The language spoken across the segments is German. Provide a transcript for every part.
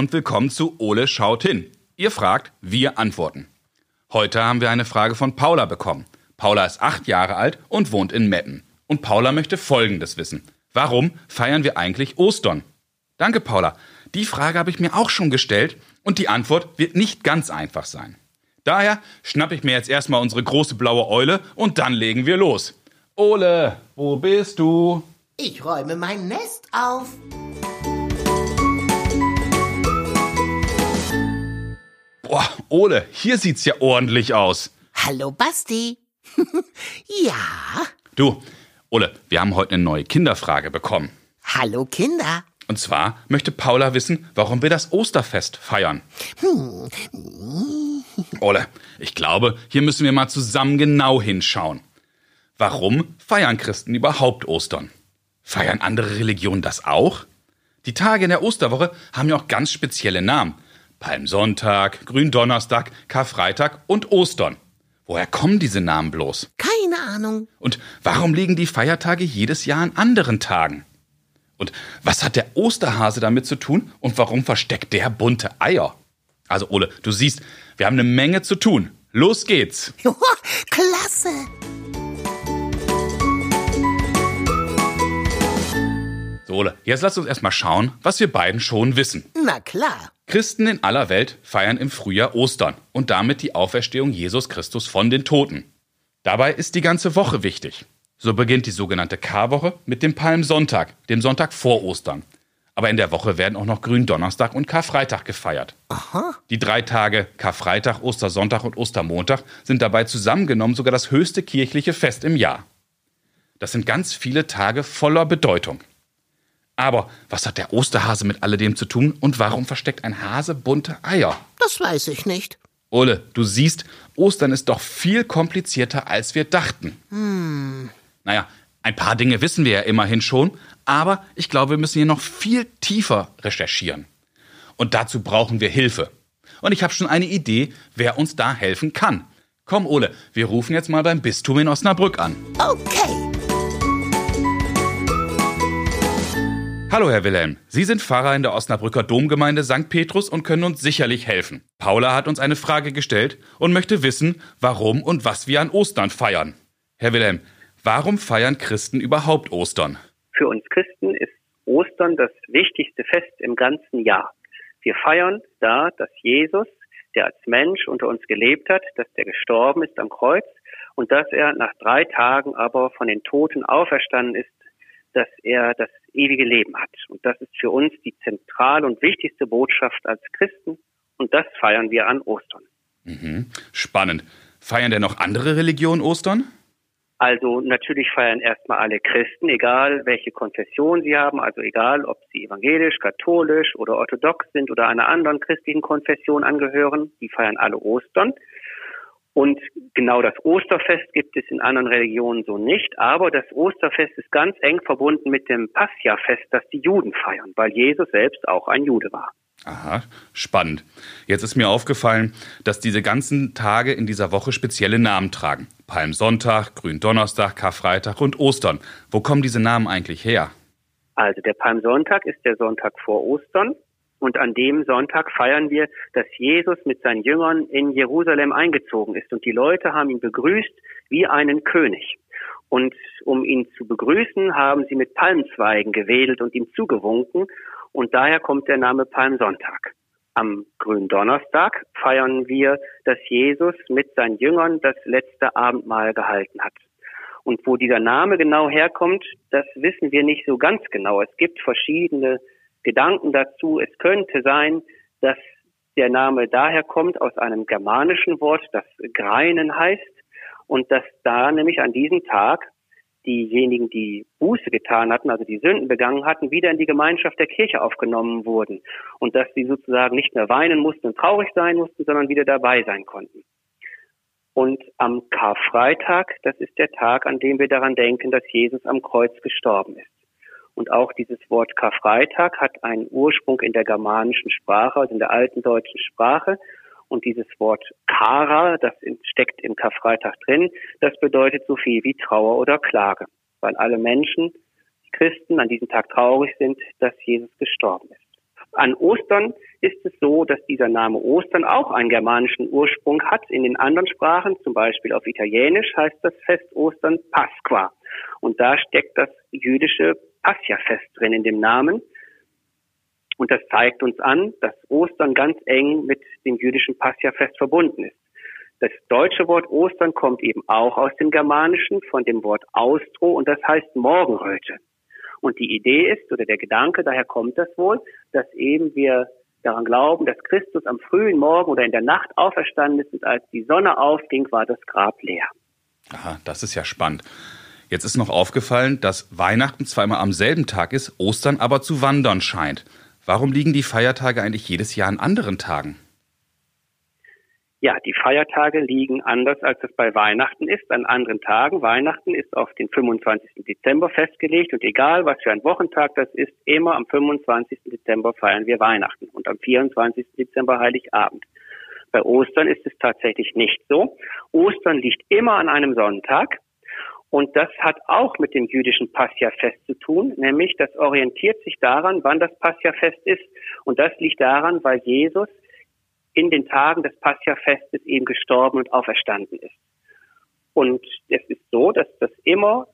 und willkommen zu Ole schaut hin. Ihr fragt, wir antworten. Heute haben wir eine Frage von Paula bekommen. Paula ist 8 Jahre alt und wohnt in Metten. Und Paula möchte Folgendes wissen. Warum feiern wir eigentlich Ostern? Danke, Paula. Die Frage habe ich mir auch schon gestellt und die Antwort wird nicht ganz einfach sein. Daher schnappe ich mir jetzt erstmal unsere große blaue Eule und dann legen wir los. Ole, wo bist du? Ich räume mein Nest auf. Boah, Ole, hier sieht's ja ordentlich aus. Hallo, Basti. Ja? Du, Ole, wir haben heute eine neue Kinderfrage bekommen. Hallo, Kinder. Und zwar möchte Paula wissen, warum wir das Osterfest feiern. Ole, ich glaube, hier müssen wir mal zusammen genau hinschauen. Warum feiern Christen überhaupt Ostern? Feiern andere Religionen das auch? Die Tage in der Osterwoche haben ja auch ganz spezielle Namen. Palmsonntag, Gründonnerstag, Karfreitag und Ostern. Woher kommen diese Namen bloß? Keine Ahnung. Und warum liegen die Feiertage jedes Jahr an anderen Tagen? Und was hat der Osterhase damit zu tun und warum versteckt der bunte Eier? Also Ole, du siehst, wir haben eine Menge zu tun. Los geht's. Joa, klasse. So Ole, jetzt lasst uns erstmal schauen, was wir beiden schon wissen. Na klar. Christen in aller Welt feiern im Frühjahr Ostern und damit die Auferstehung Jesus Christus von den Toten. Dabei ist die ganze Woche wichtig. So beginnt die sogenannte Karwoche mit dem Palmsonntag, dem Sonntag vor Ostern. Aber in der Woche werden auch noch Gründonnerstag und Karfreitag gefeiert. Aha. Die 3 Tage Karfreitag, Ostersonntag und Ostermontag sind dabei zusammengenommen sogar das höchste kirchliche Fest im Jahr. Das sind ganz viele Tage voller Bedeutung. Aber was hat der Osterhase mit alledem zu tun und warum versteckt ein Hase bunte Eier? Das weiß ich nicht. Ole, du siehst, Ostern ist doch viel komplizierter, als wir dachten. Naja, ein paar Dinge wissen wir ja immerhin schon, aber ich glaube, wir müssen hier noch viel tiefer recherchieren. Und dazu brauchen wir Hilfe. Und ich habe schon eine Idee, wer uns da helfen kann. Komm, Ole, wir rufen jetzt mal beim Bistum in Osnabrück an. Okay. Hallo, Herr Wilhelm. Sie sind Pfarrer in der Osnabrücker Domgemeinde St. Petrus und können uns sicherlich helfen. Paula hat uns eine Frage gestellt und möchte wissen, warum und was wir an Ostern feiern. Herr Wilhelm, warum feiern Christen überhaupt Ostern? Für uns Christen ist Ostern das wichtigste Fest im ganzen Jahr. Wir feiern da, dass Jesus, der als Mensch unter uns gelebt hat, dass der gestorben ist am Kreuz und dass er nach 3 Tagen aber von den Toten auferstanden ist, dass er das ewige Leben hat. Und das ist für uns die zentrale und wichtigste Botschaft als Christen und das feiern wir an Ostern. Spannend. Feiern denn noch andere Religionen Ostern? Also natürlich feiern erstmal alle Christen, egal welche Konfession sie haben, also egal, ob sie evangelisch, katholisch oder orthodox sind oder einer anderen christlichen Konfession angehören, die feiern alle Ostern. Und genau das Osterfest gibt es in anderen Religionen so nicht, aber das Osterfest ist ganz eng verbunden mit dem Passahfest, das die Juden feiern, weil Jesus selbst auch ein Jude war. Aha, spannend. Jetzt ist mir aufgefallen, dass diese ganzen Tage in dieser Woche spezielle Namen tragen. Palmsonntag, Gründonnerstag, Karfreitag und Ostern. Wo kommen diese Namen eigentlich her? Also der Palmsonntag ist der Sonntag vor Ostern und an dem Sonntag feiern wir, dass Jesus mit seinen Jüngern in Jerusalem eingezogen ist und die Leute haben ihn begrüßt wie einen König. Und um ihn zu begrüßen, haben sie mit Palmzweigen gewedelt und ihm zugewunken. Und daher kommt der Name Palmsonntag. Am Gründonnerstag feiern wir, dass Jesus mit seinen Jüngern das letzte Abendmahl gehalten hat. Und wo dieser Name genau herkommt, das wissen wir nicht so ganz genau. Es gibt verschiedene Gedanken dazu. Es könnte sein, dass der Name daher kommt aus einem germanischen Wort, das Greinen heißt. Und dass da nämlich an diesem Tag diejenigen, die Buße getan hatten, also die Sünden begangen hatten, wieder in die Gemeinschaft der Kirche aufgenommen wurden. Und dass sie sozusagen nicht mehr weinen mussten und traurig sein mussten, sondern wieder dabei sein konnten. Und am Karfreitag, das ist der Tag, an dem wir daran denken, dass Jesus am Kreuz gestorben ist. Und auch dieses Wort Karfreitag hat einen Ursprung in der germanischen Sprache, also in der alten deutschen Sprache. Und dieses Wort Kara, das steckt im Karfreitag drin, das bedeutet so viel wie Trauer oder Klage. Weil alle Menschen, die Christen, an diesem Tag traurig sind, dass Jesus gestorben ist. An Ostern ist es so, dass dieser Name Ostern auch einen germanischen Ursprung hat. In den anderen Sprachen, zum Beispiel auf Italienisch, heißt das Fest Ostern Pasqua. Und da steckt das jüdische Passiafest drin in dem Namen. Und das zeigt uns an, dass Ostern ganz eng mit dem jüdischen Passiafest verbunden ist. Das deutsche Wort Ostern kommt eben auch aus dem Germanischen, von dem Wort Austro, und das heißt Morgenröte. Und die Idee ist, oder der Gedanke, daher kommt das wohl, dass eben wir daran glauben, dass Christus am frühen Morgen oder in der Nacht auferstanden ist und als die Sonne aufging, war das Grab leer. Aha, das ist ja spannend. Jetzt ist noch aufgefallen, dass Weihnachten zweimal am selben Tag ist, Ostern aber zu wandern scheint. Warum liegen die Feiertage eigentlich jedes Jahr an anderen Tagen? Ja, die Feiertage liegen anders, als es bei Weihnachten ist, an anderen Tagen. Weihnachten ist auf den 25. Dezember festgelegt und egal, was für ein Wochentag das ist, immer am 25. Dezember feiern wir Weihnachten und am 24. Dezember Heiligabend. Bei Ostern ist es tatsächlich nicht so. Ostern liegt immer an einem Sonntag und das hat auch mit dem jüdischen Passiafest zu tun, nämlich das orientiert sich daran, wann das Passiafest ist und das liegt daran, weil Jesus in den Tagen des Passiafestes eben gestorben und auferstanden ist. Und es ist so, dass das immer,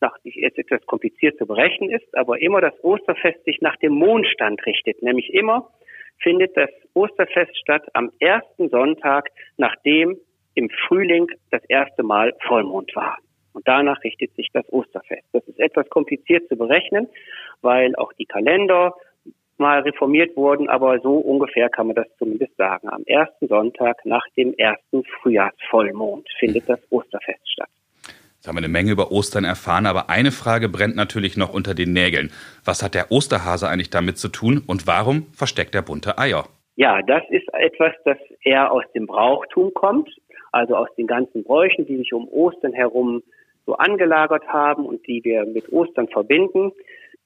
es etwas kompliziert zu berechnen ist, aber immer das Osterfest sich nach dem Mondstand richtet. Nämlich immer findet das Osterfest statt am ersten Sonntag, nachdem im Frühling das erste Mal Vollmond war. Und danach richtet sich das Osterfest. Das ist etwas kompliziert zu berechnen, weil auch die Kalender mal reformiert wurden, aber so ungefähr kann man das zumindest sagen. Am ersten Sonntag nach dem ersten Frühjahrsvollmond findet das Osterfest statt. Jetzt haben wir eine Menge über Ostern erfahren, aber eine Frage brennt natürlich noch unter den Nägeln. Was hat der Osterhase eigentlich damit zu tun und warum versteckt er bunte Eier? Ja, das ist etwas, das eher aus dem Brauchtum kommt, also aus den ganzen Bräuchen, die sich um Ostern herum so angelagert haben und die wir mit Ostern verbinden.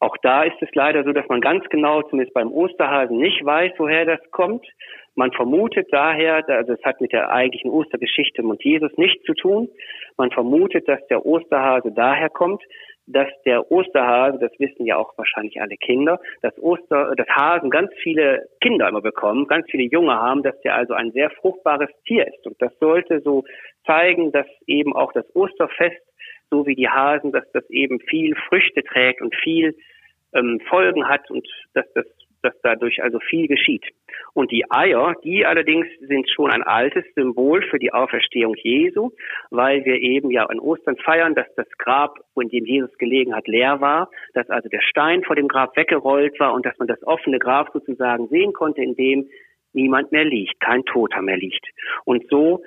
Auch da ist es leider so, dass man ganz genau, zumindest beim Osterhasen, nicht weiß, woher das kommt. Man vermutet daher, also es hat mit der eigentlichen Ostergeschichte und Jesus nichts zu tun. Man vermutet, dass der Osterhase daher kommt, dass der Osterhase, das wissen ja auch wahrscheinlich alle Kinder, dass Hasen ganz viele Kinder immer bekommen, ganz viele Junge haben, dass der also ein sehr fruchtbares Tier ist. Und das sollte so zeigen, dass eben auch das Osterfest, so wie die Hasen, dass das eben viel Früchte trägt und viel Folgen hat und dass dadurch also viel geschieht. Und die Eier, die allerdings sind schon ein altes Symbol für die Auferstehung Jesu, weil wir eben ja an Ostern feiern, dass das Grab, in dem Jesus gelegen hat, leer war, dass also der Stein vor dem Grab weggerollt war und dass man das offene Grab sozusagen sehen konnte, in dem niemand mehr liegt, kein Toter mehr liegt. Und so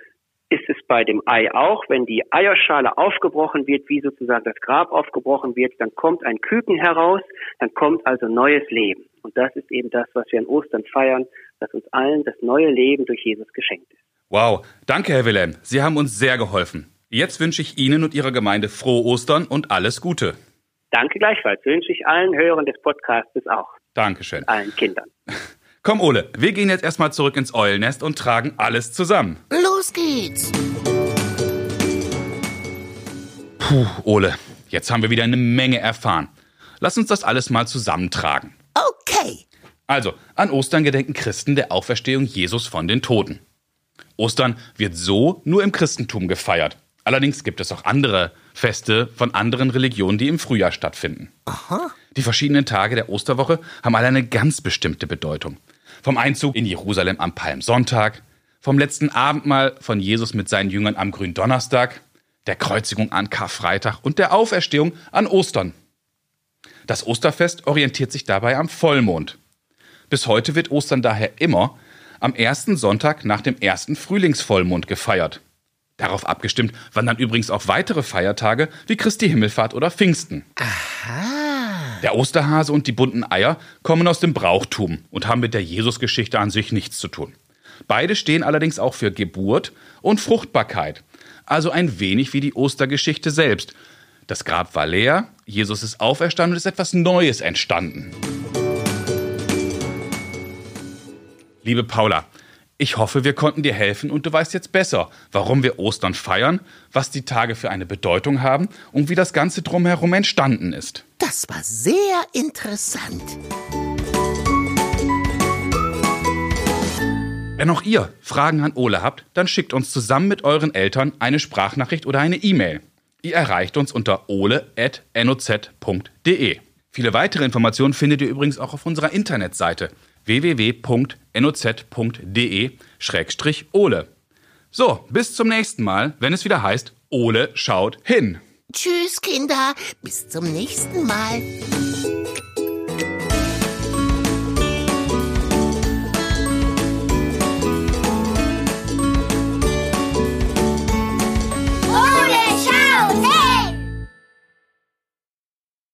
ist es bei dem Ei auch, wenn die Eierschale aufgebrochen wird, wie sozusagen das Grab aufgebrochen wird, dann kommt ein Küken heraus, dann kommt also neues Leben. Und das ist eben das, was wir an Ostern feiern, dass uns allen das neue Leben durch Jesus geschenkt ist. Wow, danke Herr Wilhelm, Sie haben uns sehr geholfen. Jetzt wünsche ich Ihnen und Ihrer Gemeinde frohe Ostern und alles Gute. Danke gleichfalls, wünsche ich allen Hörern des Podcastes auch. Dankeschön. Allen Kindern. Komm, Ole, wir gehen jetzt erstmal zurück ins Eulennest und tragen alles zusammen. Los geht's! Puh, Ole, jetzt haben wir wieder eine Menge erfahren. Lass uns das alles mal zusammentragen. Okay. Also, an Ostern gedenken Christen der Auferstehung Jesus von den Toten. Ostern wird so nur im Christentum gefeiert. Allerdings gibt es auch andere Feste von anderen Religionen, die im Frühjahr stattfinden. Aha. Die verschiedenen Tage der Osterwoche haben alle eine ganz bestimmte Bedeutung. Vom Einzug in Jerusalem am Palmsonntag, vom letzten Abendmahl von Jesus mit seinen Jüngern am Gründonnerstag, der Kreuzigung an Karfreitag und der Auferstehung an Ostern. Das Osterfest orientiert sich dabei am Vollmond. Bis heute wird Ostern daher immer am ersten Sonntag nach dem ersten Frühlingsvollmond gefeiert. Darauf abgestimmt wandern übrigens auch weitere Feiertage wie Christi Himmelfahrt oder Pfingsten. Aha. Der Osterhase und die bunten Eier kommen aus dem Brauchtum und haben mit der Jesusgeschichte an sich nichts zu tun. Beide stehen allerdings auch für Geburt und Fruchtbarkeit, also ein wenig wie die Ostergeschichte selbst. Das Grab war leer, Jesus ist auferstanden und ist etwas Neues entstanden. Liebe Paula, ich hoffe, wir konnten dir helfen und du weißt jetzt besser, warum wir Ostern feiern, was die Tage für eine Bedeutung haben und wie das Ganze drumherum entstanden ist. Das war sehr interessant. Wenn auch ihr Fragen an Ole habt, dann schickt uns zusammen mit euren Eltern eine Sprachnachricht oder eine E-Mail. Ihr erreicht uns unter ole@noz.de. Viele weitere Informationen findet ihr übrigens auch auf unserer Internetseite www.noz.de/ole. So, bis zum nächsten Mal, wenn es wieder heißt, Ole schaut hin. Tschüss, Kinder, bis zum nächsten Mal.